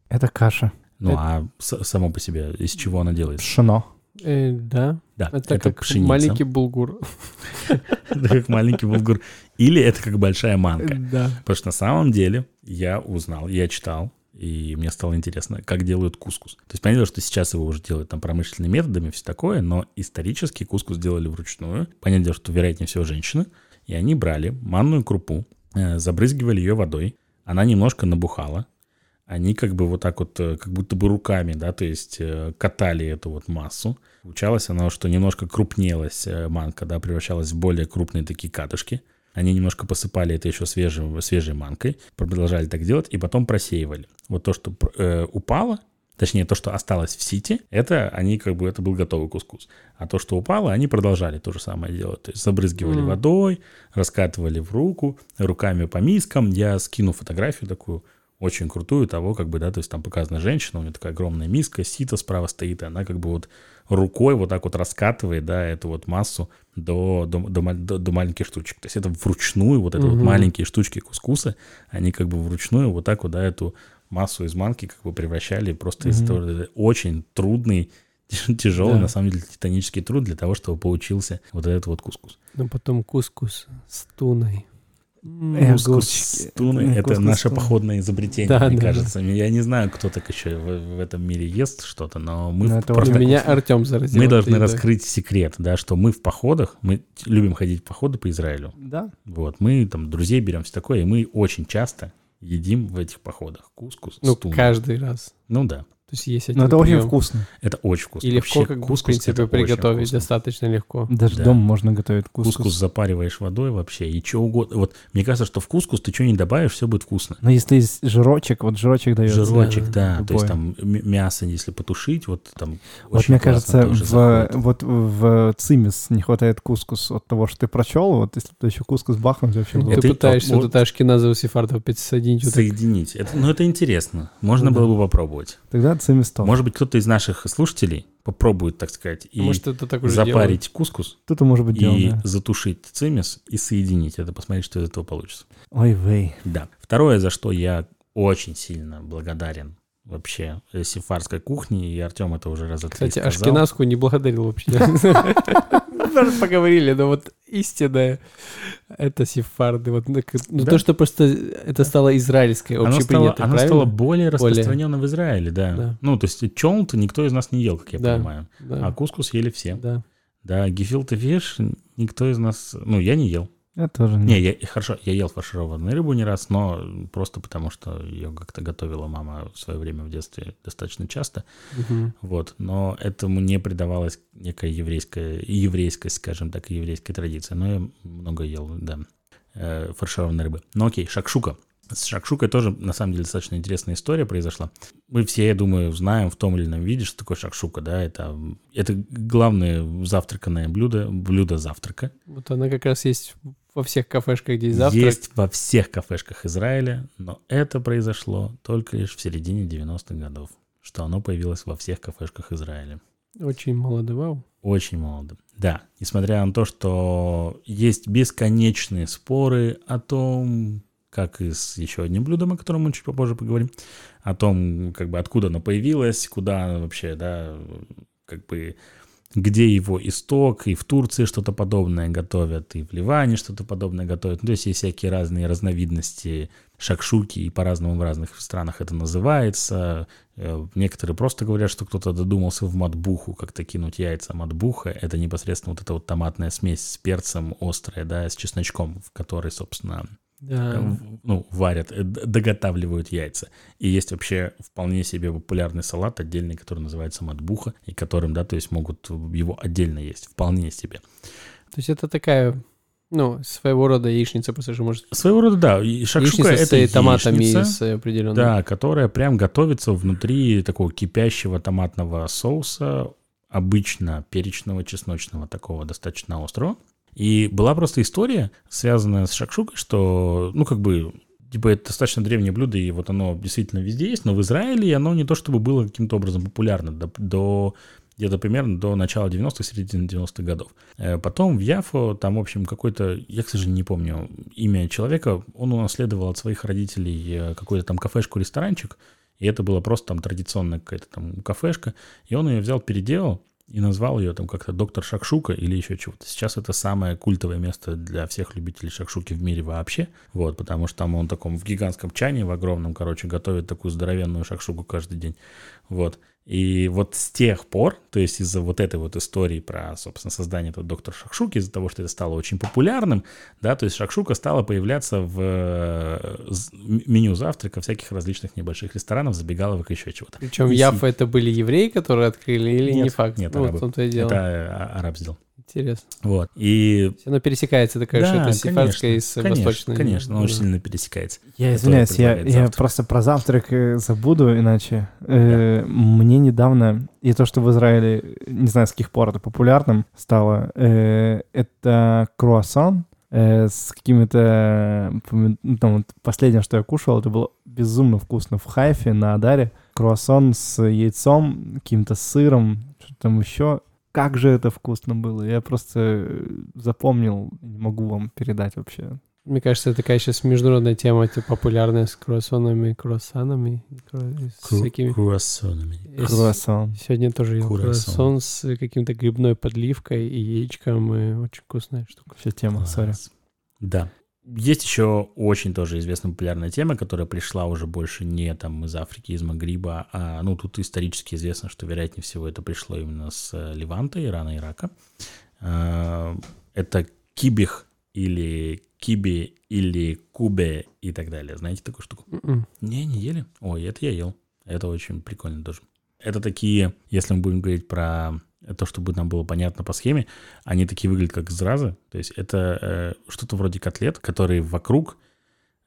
Это каша. Само по себе, из чего она делается? Пшено. Да, это как пшеница. Маленький булгур. Это как маленький булгур. Или это как большая манка. Потому что на самом деле я узнал, я читал, и мне стало интересно, как делают кускус. То есть, понятно, что сейчас его уже делают там промышленными методами, все такое, но исторически кускус делали вручную. Понятно, что, вероятнее всего, женщины. И они брали манную крупу, забрызгивали ее водой, она немножко набухала. Они как бы вот так вот, как будто бы руками, да, то есть катали эту вот массу. Получалось оно, что немножко крупнелась манка, да, превращалась в более крупные такие катышки. Они немножко посыпали это еще свежей манкой, продолжали так делать и потом просеивали. Вот то, что упало, точнее то, что осталось в сите, это они как бы, это был готовый кускус. А то, что упало, они продолжали то же самое делать. То есть забрызгивали водой, раскатывали в руку, руками по мискам. Я скину фотографию такую очень крутую того, как бы, да, то есть там показана женщина, у нее такая огромная миска, сито справа стоит, и она как бы вот рукой вот так вот раскатывает, да, эту вот массу до маленьких штучек. То есть это вручную, вот это вот маленькие штучки кускуса, они как бы вручную вот так вот, да, эту массу из манки как бы превращали просто из этого. Очень трудный, тяжелый, на самом деле, титанический труд для того, чтобы получился вот этот вот кускус. Ну, потом кускус с туной. Кускус-туны — это наше походное изобретение, мне кажется. Я не знаю, кто так еще в этом мире ест что-то, но мы... Меня Артем заразил. Мы должны раскрыть секрет, да, что мы в походах, мы любим ходить в походы по Израилю. Да. Вот, мы там друзей берем, все такое, и мы очень часто едим в этих походах кускус с туной. Ну, каждый раз. Ну, да. То есть есть это очень вкусно. Это очень вкусно. И легко, как бы, в принципе, приготовить достаточно легко. Даже дома можно готовить кускус. Кускус запариваешь водой вообще и что угодно. Вот мне кажется, что в кускус ты что не добавишь, все будет вкусно. Но если есть жирочек, вот жирочек дает. Жирочек, да. То есть там мясо, если потушить, вот там очень классно. Вот мне кажется, вот в Цимес не хватает кускус от того, что ты прочел. Вот если ты еще кускус бахнуть, вообще будет. Ты пытаешься вот это ашкеназово сефардов соединить. Но это интересно. Можно было бы попробовать. Тогда может быть, кто-то из наших слушателей попробует, так сказать, и может, запарить кускус, кто-то, может быть, делал, и затушить цимес, и соединить это, посмотреть, что из этого получится. Ой-вей. Да. Второе, за что я очень сильно благодарен вообще сефардской кухне, и Артем это уже раз ответил. Кстати, ашкеназскую не благодарил вообще. Даже поговорили, но вот истинное это сефарды. Вот, ну, да? То, что просто это стало израильское, общепринятое, оно стало более распространенным в Израиле, да. Ну, то есть чолнт никто из нас не ел, как я понимаю. Да. А кускус ели все. Да, гефилте фиш никто из нас... Ну, я не ел. Я тоже не. Я ел фаршированную рыбу не раз, но просто потому, что ее как-то готовила мама в свое время в детстве достаточно часто. Угу. Вот. Но этому не придавалась некая еврейская, скажем так, еврейская традиция. Но я много ел, да, фаршированной рыбы. Но окей, шакшука. С шакшукой тоже, на самом деле, достаточно интересная история произошла. Мы все, я думаю, знаем в том или ином виде, что такое шакшука, да, это главное завтраканное блюдо завтрака. Вот она как раз есть во всех кафешках, где есть завтрак. Есть во всех кафешках Израиля, но это произошло только лишь в середине 90-х годов, что оно появилось во всех кафешках Израиля. Очень молодо, вау. Очень молодо. Да, несмотря на то, что есть бесконечные споры о том, как и с еще одним блюдом, о котором мы чуть попозже поговорим, о том, как бы откуда оно появилось, куда оно вообще, да, как бы где его исток, и в Турции что-то подобное готовят, и в Ливане что-то подобное готовят. Ну, то есть есть всякие разные разновидности шакшуки, и по-разному в разных странах это называется. Некоторые просто говорят, что кто-то додумался в матбуху как-то кинуть яйца. Матбуха — это непосредственно вот эта вот томатная смесь с перцем острая, да, с чесночком, в которой, собственно... Да. Ну, варят, доготавливают яйца. И есть вообще вполне себе популярный салат отдельный, который называется матбуха, и которым, да, то есть могут его отдельно есть, вполне себе. То есть это такая, ну, своего рода яичница, по сути, может... Своего рода, да. И шакшука — это яичница, томатами с определенной... Да, которая прям готовится внутри такого кипящего томатного соуса, обычно перечного, чесночного, такого достаточно острого. И была просто история, связанная с шакшукой, что, ну, как бы, типа, это достаточно древнее блюдо, и вот оно действительно везде есть, но в Израиле оно не то чтобы было каким-то образом популярно до где-то примерно до начала 90-х, середины 90-х годов. Потом в Яффу, там, в общем, какой-то, я, к сожалению, не помню имя человека, он унаследовал от своих родителей какую-то там кафешку-ресторанчик, и это была просто там традиционная какая-то там кафешка, и он ее взял, переделал, и назвал ее там как-то доктор Шакшука или еще чего-то. Сейчас это самое культовое место для всех любителей шакшуки в мире вообще. Вот, потому что там он в таком в гигантском чане, в огромном, короче, готовит такую здоровенную шакшуку каждый день. Вот. И вот с тех пор, то есть из-за вот этой вот истории про, собственно, создание этого доктора Шакшуки, из-за того, что это стало очень популярным, да, то есть шакшука стала появляться в меню завтрака всяких различных небольших ресторанов, забегаловок и еще чего-то. Причем в Яффе это были евреи, которые открыли, или нет, не факт? Нет, арабы. Вот в том-то и дело. Это араб сделал. Интересно. Вот. И... Оно пересекается, такая, да, что это сефардское с восточной. Конечно, оно очень сильно пересекается. Я извиняюсь, я просто про завтрак забуду, иначе. Да. Мне недавно, и то, что в Израиле, не знаю, с каких пор это популярным стало, это круассан с какими-то... Там, вот последнее, что я кушал, это было безумно вкусно в Хайфе, на Адаре. Круассан с яйцом, каким-то сыром, что там еще... Как же это вкусно было. Я просто запомнил, не могу вам передать вообще. Мне кажется, это такая сейчас международная тема, типа популярная с круассанами. Круассан. Сегодня тоже ел круассан с каким-то грибной подливкой и яичком. И очень вкусная штука. Вся тема, сори. Да. Есть еще очень тоже известная популярная тема, которая пришла уже больше не там из Африки, из Магриба, а, ну, тут исторически известно, что, вероятнее всего, это пришло именно с Леванта, Ирана, Ирака. Это кибих или киби или кубе и так далее. Знаете такую штуку? Mm-mm. Не ели? Ой, это я ел. Это очень прикольно тоже. Это такие, если мы будем говорить про... то, чтобы нам было понятно по схеме, они такие выглядят, как зразы. То есть это что-то вроде котлет, которые вокруг,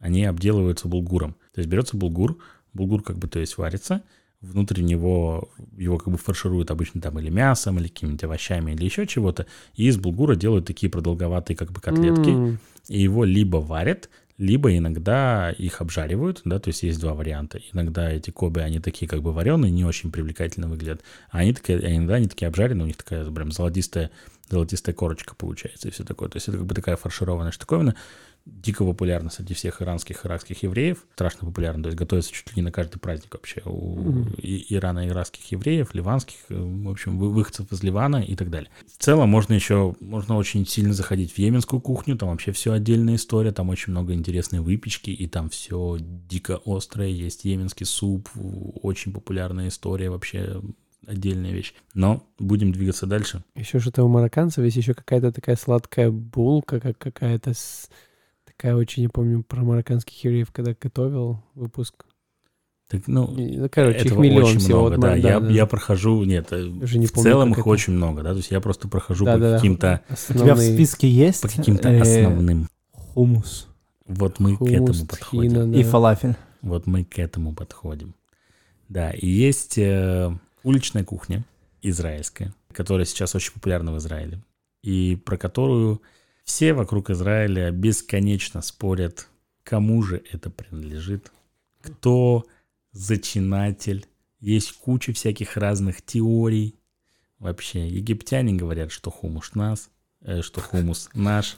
они обделываются булгуром. То есть берется булгур как бы, то есть варится, внутри него его как бы фаршируют обычно там или мясом, или какими-то овощами, или еще чего-то, и из булгура делают такие продолговатые как бы котлетки, и его либо варят, либо иногда их обжаривают, да, то есть есть два варианта. Иногда эти кобе, они такие как бы вареные, не очень привлекательно выглядят. А они такие, иногда они такие обжаренные, у них такая прям золотистая корочка получается и все такое. То есть это как бы такая фаршированная штуковина, дико популярна среди всех иранских, иракских евреев, страшно популярна, то есть готовится чуть ли не на каждый праздник вообще у Ирана, иракских евреев, ливанских, в общем, выходцев из Ливана и так далее. В целом можно очень сильно заходить в йеменскую кухню, там вообще все отдельная история, там очень много интересной выпечки, и там все дико острое, есть йеменский суп, очень популярная история вообще, отдельная вещь. Но будем двигаться дальше. Еще что-то у марокканцев есть еще какая-то такая сладкая булка, как какая-то такая очень, я помню, про марокканских евреев, когда готовил выпуск. Так, ну, короче, их миллион всего. Много, да. Я прохожу, нет, не в помню, целом их это... очень много, да, то есть я просто прохожу по каким-то... Основные... У тебя в списке есть? По каким-то основным. Хумус. Вот мы к этому подходим. Тхина, да. И фалафель. Вот мы к этому подходим. Да, и есть уличная кухня израильская, которая сейчас очень популярна в Израиле, и про которую все вокруг Израиля бесконечно спорят, кому же это принадлежит, кто... зачинатель. Есть куча всяких разных теорий. Вообще, египтяне говорят, что хумуш нас, что хумус наш.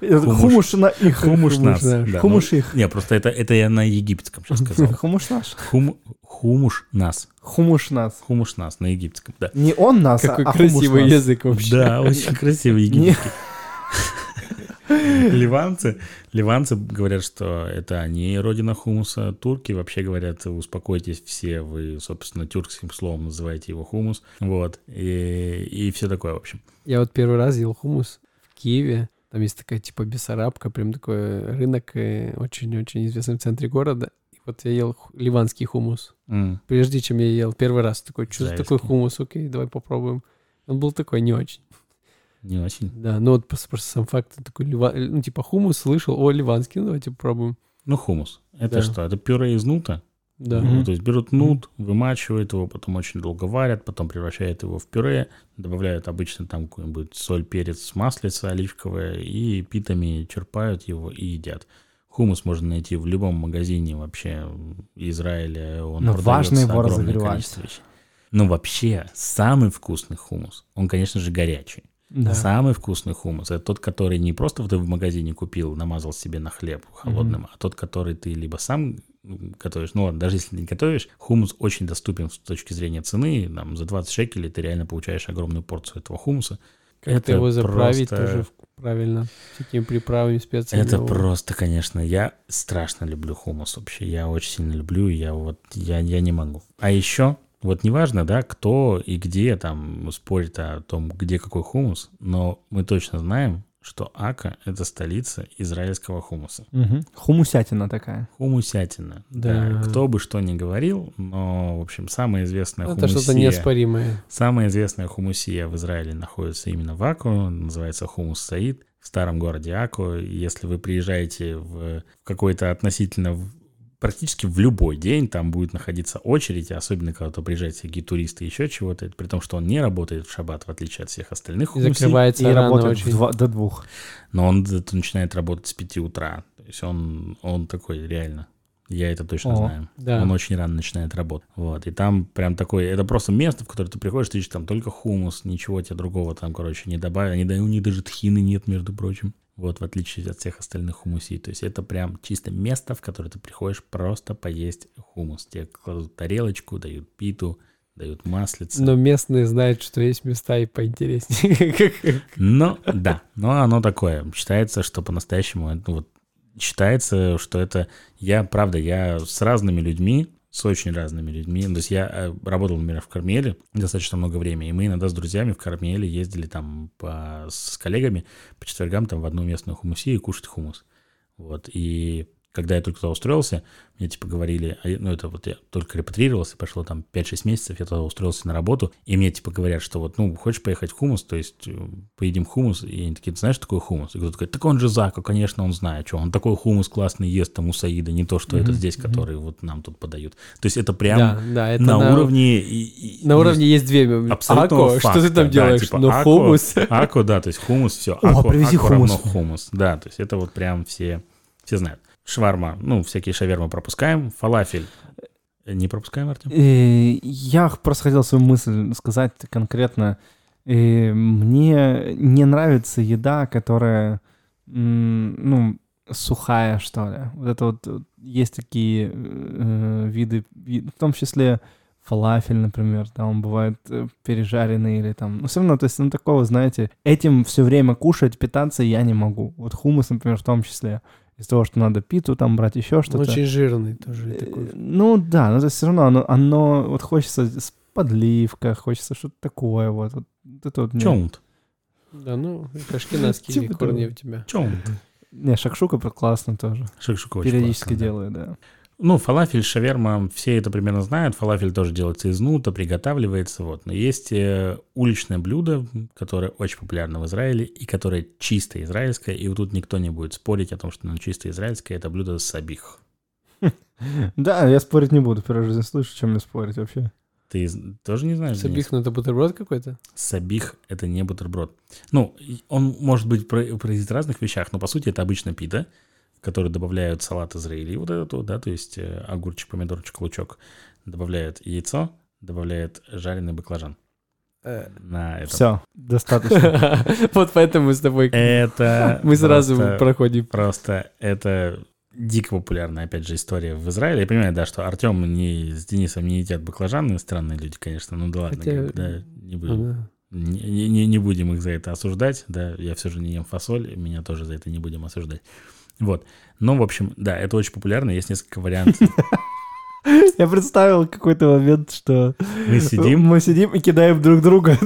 Хумуш на их. Хумуш нас. Хумуш их. Не, просто это я на египетском сейчас сказал. Хумуш наш. Хумуш нас. Хумуш нас. Хумуш нас на египетском, да. Не он нас, а хумуш нас. Какой красивый язык вообще. Да, очень красивый египетский. Ливанцы говорят, что это они родина хумуса. Турки вообще говорят, успокойтесь все, вы, собственно, тюркским словом называете его хумус. Вот. И все такое, в общем. Я вот первый раз ел хумус в Киеве. Там есть такая типа Бессарабка, прям такой рынок, очень-очень известный в центре города. И вот я ел ливанский хумус. Прежде чем я ел первый раз, такой, что за такой хумус? Окей, давай попробуем. Он был такой не очень. Не очень. Да, ну вот просто сам факт такой, ну типа хумус слышал, о, ливанский, ну давайте попробуем. Ну хумус, это да. Что? Это пюре из нута? Да. Ну, то есть берут нут, вымачивают его, потом очень долго варят, потом превращают его в пюре, добавляют обычно там какую-нибудь соль, перец, маслица оливковое и питами черпают его и едят. Хумус можно найти в любом магазине вообще Израиля, он продается огромное количество вещей. Но вообще самый вкусный хумус, он, конечно же, горячий. Да. Самый вкусный хумус — это тот, который не просто ты в магазине купил, намазал себе на хлеб холодным, а тот, который ты либо сам готовишь, ну ладно, даже если не готовишь, хумус очень доступен с точки зрения цены, там, за 20 шекелей ты реально получаешь огромную порцию этого хумуса. Как-то его заправить просто... тоже правильно, такими приправами, специями. Это просто, конечно, я страшно люблю хумус вообще, я очень сильно люблю, я не могу. А еще... Вот неважно, да, кто и где там спорит о том, где какой хумус, но мы точно знаем, что Акко — это столица израильского хумуса. Угу. Хумусятина такая. Хумусятина, да. Кто бы что ни говорил, но, в общем, самая известная хумусия... Это что-то неоспоримое. Самая известная хумусия в Израиле находится именно в Акко, называется Хумус Саид, в старом городе Акко. Если вы приезжаете в какой-то относительно... Практически в любой день там будет находиться очередь, особенно когда приезжают всякие туристы и еще чего-то, при том, что он не работает в шаббат, в отличие от всех остальных. И закрывается рано, работает до 2. Но он начинает работать с 5 утра. То есть он такой, реально, я это точно знаю. Да. Он очень рано начинает работать. Вот. И там прям такое, это просто место, в которое ты приходишь, ты ищешь там только хумус, ничего тебе другого там, короче, не добавили. У них даже тхины нет, между прочим. Вот, в отличие от всех остальных хумусей. То есть это прям чисто место, в которое ты приходишь просто поесть хумус. Тебе кладут тарелочку, дают питу, дают маслица. Но местные знают, что есть места и поинтереснее. Ну, да. Но оно такое. Считается, что по-настоящему... считается, что это... Я с разными людьми, с очень разными людьми. То есть я работал, например, в Кармеле достаточно много времени, и мы иногда с друзьями в Кармеле ездили там с коллегами по четвергам там в одну местную хумусию кушать хумус. Вот. И когда я только туда устроился, мне типа говорили, я только репатрировался, прошло там 5-6 месяцев, я туда устроился на работу, и мне типа говорят, что хочешь поехать в хумус, то есть поедим хумус, и они такие, ты знаешь, что такое хумус? И кто-то говорит, так он же Зака, конечно, он знает, что он такой хумус классный ест там у Саида, не то, что это здесь, который вот нам тут подают. То есть это прям это на уровне... На уровне есть две абсолютного Акко, факта, что ты там делаешь, типа, но Акко, хумус... Акко, да, то есть хумус, все, Акко, привези Акко хумус. Равно хумус, да, то есть это вот прям все знают. Шварма, всякие шавермы пропускаем. Фалафель не пропускаем, Артем? Я просто хотел свою мысль сказать конкретно. Мне не нравится еда, которая, сухая, что ли. Вот это вот есть такие виды, в том числе фалафель, например, он бывает пережаренный или там. Все равно, то есть, такого, знаете, этим все время кушать, питаться я не могу. Вот хумус, например, в том числе. Из того, что надо питу там брать, еще что-то. Очень жирный тоже такой. Ну да, но это все равно оно вот хочется подливка, хочется что-то такое. Вот это вот мне... Чолнт. Да, ну, ашкеназские корни у тебя. Чолнт. Не, шакшука классно тоже. Шакшука очень периодически классно, делаю, да. Ну, фалафель, шаверма, все это примерно знают. Фалафель тоже делается изнута, приготавливается. Вот. Но есть уличное блюдо, которое очень популярно в Израиле и которое чисто израильское. И вот тут никто не будет спорить о том, что оно чисто израильское. Это блюдо сабих. Да, я спорить не буду. Первый раз слышу, чем мне спорить вообще. Ты тоже не знаешь? Сабих, ну это бутерброд какой-то? Сабих — это не бутерброд. Ну, он может быть произойти в разных вещах, но по сути это обычно пита, в которую добавляют салат израильский, вот это то, да, то есть огурчик, помидорчик, лучок, добавляют яйцо, добавляют жареный баклажан. На этом. Все, достаточно. Вот поэтому мы с тобой... Мы сразу проходим. Просто это... Дико популярная, опять же, история в Израиле. Я понимаю, да, что Артем с Денисом не едят баклажаны. Странные люди, конечно. Ну да ладно, хотя... да, не будем их за это осуждать. Да, я все же не ем фасоль, меня тоже за это не будем осуждать. Вот. Но, в общем, да, это очень популярно. Есть несколько вариантов. Я представил какой-то момент, что мы сидим и кидаем друг друга.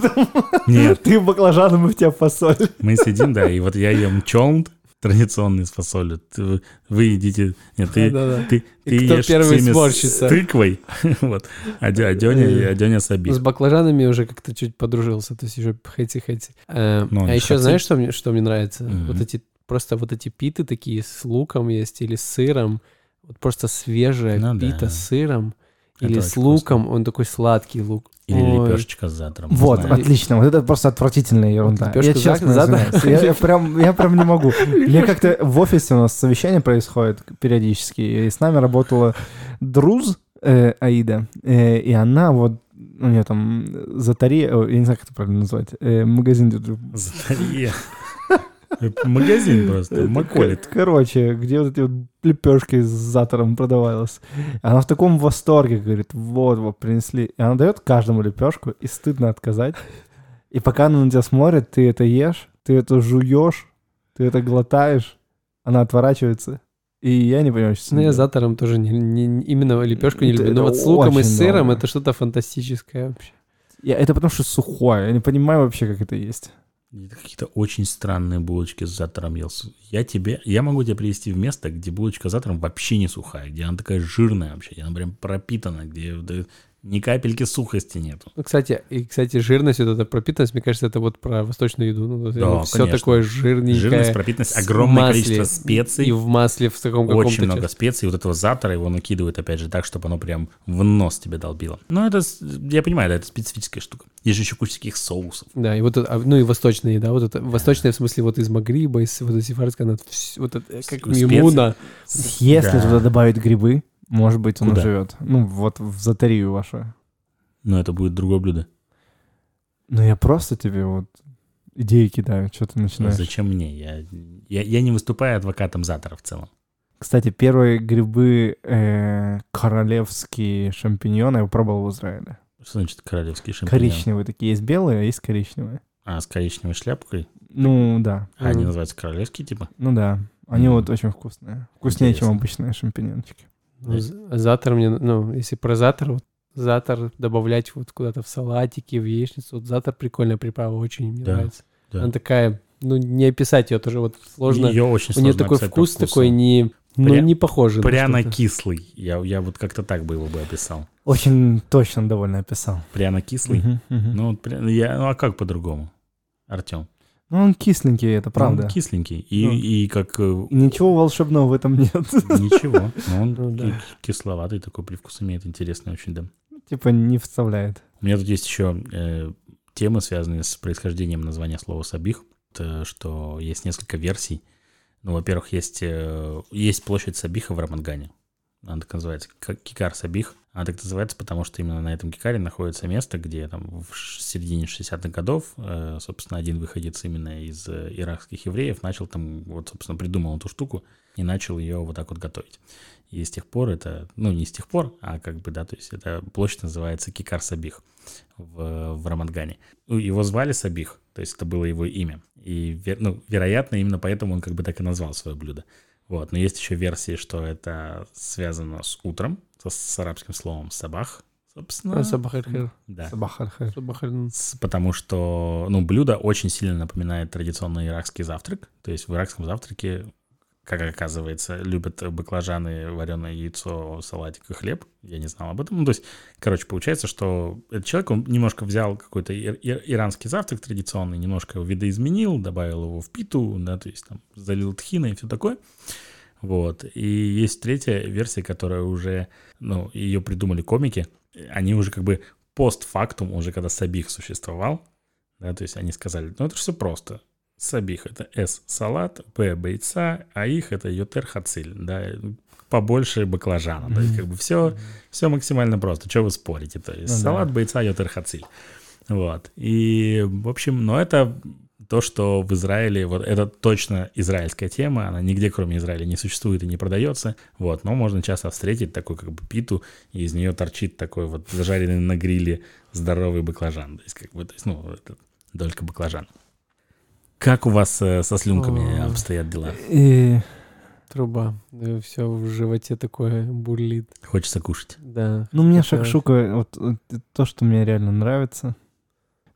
Нет. Ты баклажан, мы в тебя фасоль. Мы сидим, да, и вот я ем чолнт, традиционный с фасолью. Вы едите... Нет, ты ешь цимес с тыквой. Вот. А Дёня сабих. С баклажанами уже как-то чуть подружился. То есть еще хэти-хэти. А еще знаешь, что мне нравится? Вот эти питы такие с луком есть или с сыром. Вот просто свежая пита с сыром. Или с луком. Он такой сладкий лук. Или лепешечка с затаром. Вот, отлично. Вот это просто отвратительная ерунда. Я честно извиняюсь. Я прям не могу. Я как-то в офисе у нас совещание происходит периодически. И с нами работала друз Аида. И она вот... У нее там затария... Я не знаю, как это правильно назвать. Магазин... Затария. Магазин просто, маколит. Короче, где вот эти вот лепешки с затаром продавалась. Она в таком восторге говорит, вот принесли. И она дает каждому лепешку, и стыдно отказать. И пока она на тебя смотрит, ты это ешь, ты это жуешь, ты это глотаешь, она отворачивается. И я не понимаю, что... Ну, я затаром тоже не именно лепешку не люблю. Но вот с луком и с сыром это что-то фантастическое вообще. Это потому что сухое, я не понимаю вообще, как это есть. Какие-то очень странные булочки с затаром ел. Я могу тебя привести в место, где булочка с затаром вообще не сухая, где она такая жирная вообще, где она прям пропитана, где ни капельки сухости нету. Ну, кстати, жирность, вот эта пропитанность, мне кажется, это вот про восточную еду. Ну, да, конечно. Все такое жирненькое. Жирность, пропитанность, огромное количество специй. И в масле в таком каком-то... Очень много специй. Вот этого затора его накидывают, опять же, так, чтобы оно прям в нос тебе долбило. Но это, я понимаю, да, это специфическая штука. Есть же еще куча таких соусов. Да, и вот это, ну и восточная еда. Вот это восточная, в смысле, вот из Магриба, из вот сефардской, она вот это, как мимуна. Если туда добавить грибы... Может быть, он живет. Ну, вот в затарию вашу. Но это будет другое блюдо. Ну, я просто тебе вот идеи кидаю, что ты начинаешь. Ну, зачем мне? Я не выступаю адвокатом затара в целом. Кстати, первые грибы королевские шампиньоны я пробовал в Израиле. Что значит королевские шампиньоны? Коричневые такие. Есть белые, а есть коричневые. А, с коричневой шляпкой? Ну, да. А они называются королевские типа? Ну, да. Они вот очень вкусные. Вкуснее, чем обычные шампиньончики. Затар мне, ну, если про затар, вот затар добавлять вот куда-то в салатики, в яичницу. Вот затар прикольная приправа, очень мне нравится. Да. Она такая, ну, не описать ее тоже вот сложно. Ее очень сложно. У нее такой вкус такой не похожий. Пряно-кислый. Я вот как-то так бы его описал. Очень точно довольно описал. Пряно-кислый? Ну, а как по-другому, Артем? Ну, он кисленький, это правда. Он кисленький. И как... Ничего волшебного в этом нет. Ничего. Но он кисловатый, такой привкус имеет интересный очень, да. Типа не вставляет. У меня тут есть еще темы, связанные с происхождением названия слова «сабих», что есть несколько версий. Ну, во-первых, есть площадь Сабиха в Рамангане. Она так называется, Кикар Сабих. Она так называется, потому что именно на этом Кикаре находится место, где там в середине 60-х годов, собственно, один выходец именно из иракских евреев начал там, вот, собственно, придумал эту штуку и начал ее вот так вот готовить. И с тех пор это, ну, не с тех пор, а как бы, да, то есть эта площадь называется Кикар Сабих в Рамангане. Его звали Сабих, то есть это было его имя. И, вероятно, именно поэтому он как бы так и назвал свое блюдо. Вот, но есть еще версии, что это связано с утром, с арабским словом «сабах», Собственно, сабахар-хер. Потому что, ну, блюдо очень сильно напоминает традиционный иракский завтрак. То есть в иракском завтраке, как оказывается, любят баклажаны, вареное яйцо, салатик и хлеб. Я не знал об этом. Ну, то есть, короче, получается, что этот человек, он немножко взял какой-то иранский завтрак традиционный, немножко его видоизменил, добавил его в питу, да, то есть там залил тхиной и все такое. Вот. И есть третья версия, которая уже, ну, ее придумали комики. Они уже как бы постфактум, уже когда Сабих существовал, да, то есть они сказали, ну это же все просто. Сабих — это С — салат, Б — бейца, а их — это ютер хациль, да, побольше баклажана, да, и как бы все максимально просто, что вы спорите, то есть салат, бейца, ютер хациль, вот, и, в общем, но это то, что в Израиле, вот это точно израильская тема, она нигде, кроме Израиля, не существует и не продается, вот, но можно часто встретить такую как бы питу, и из нее торчит такой вот зажаренный на гриле здоровый баклажан, то есть как бы, то есть, ну, это долька баклажана. Как у вас со слюнками обстоят дела? И труба. И все в животе такое бурлит. Хочется кушать. Да. Ну, мне шакшука, вот то, что мне реально нравится.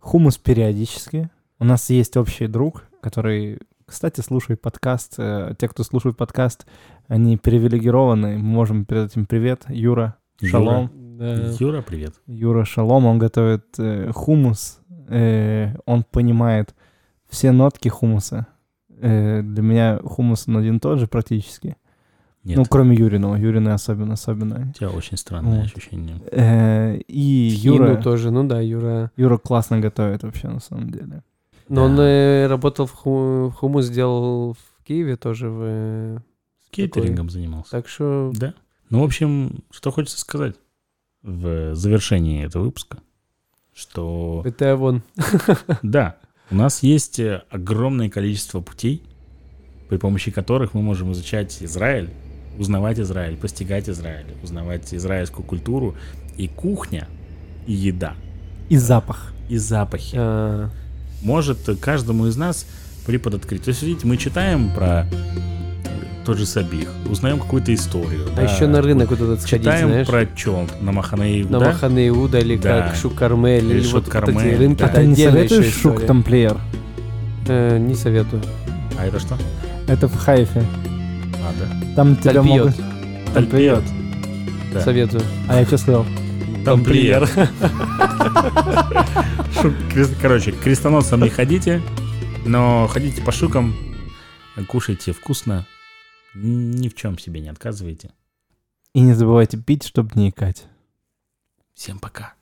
Хумус периодически. У нас есть общий друг, который, кстати, слушает подкаст. Те, кто слушает подкаст, они привилегированы. Мы можем передать им привет. Юра, шалом. Да. Юра, привет. Юра, шалом. Он готовит хумус. Он понимает все нотки хумуса. Для меня хумус он один и тот же практически. Нет. Ну, кроме Юриного. Юрины особенно. У тебя очень странное ощущение. И Юра... Тхину тоже, ну да, Юра... Юра классно готовит вообще, на самом деле. Но он работал в хумус, делал в Киеве тоже. Кейтерингом занимался. Так что... Да. Ну, в общем, что хочется сказать в завершении этого выпуска, что... Это вон. Да. У нас есть огромное количество путей, при помощи которых мы можем изучать Израиль, узнавать Израиль, постигать Израиль, узнавать израильскую культуру и кухня, и еда. И запах. И запахи. Может каждому из нас приподоткрыть. То есть, видите, мы читаем про тот же Сабих, узнаем какую-то историю. А да, еще на рынок вот этот сходить, читаем, знаешь? Про Чолнт, на Махане Иуда. На Махане Иуда или да. Как Шук Кармель. Или Шук вот Кармель, вот эти рынки. Да. А ты не советуешь Шук Тамплиер? Не советую. А это что? Это в Хайфе. А, да? Там тебя могут... Тамплиер. Да. Советую. А я что сказал? Тамплиер. Короче, к крестоносцам не ходите, но ходите по шукам, кушайте вкусно, ни в чем себе не отказывайте. И не забывайте пить, чтобы не икать. Всем пока.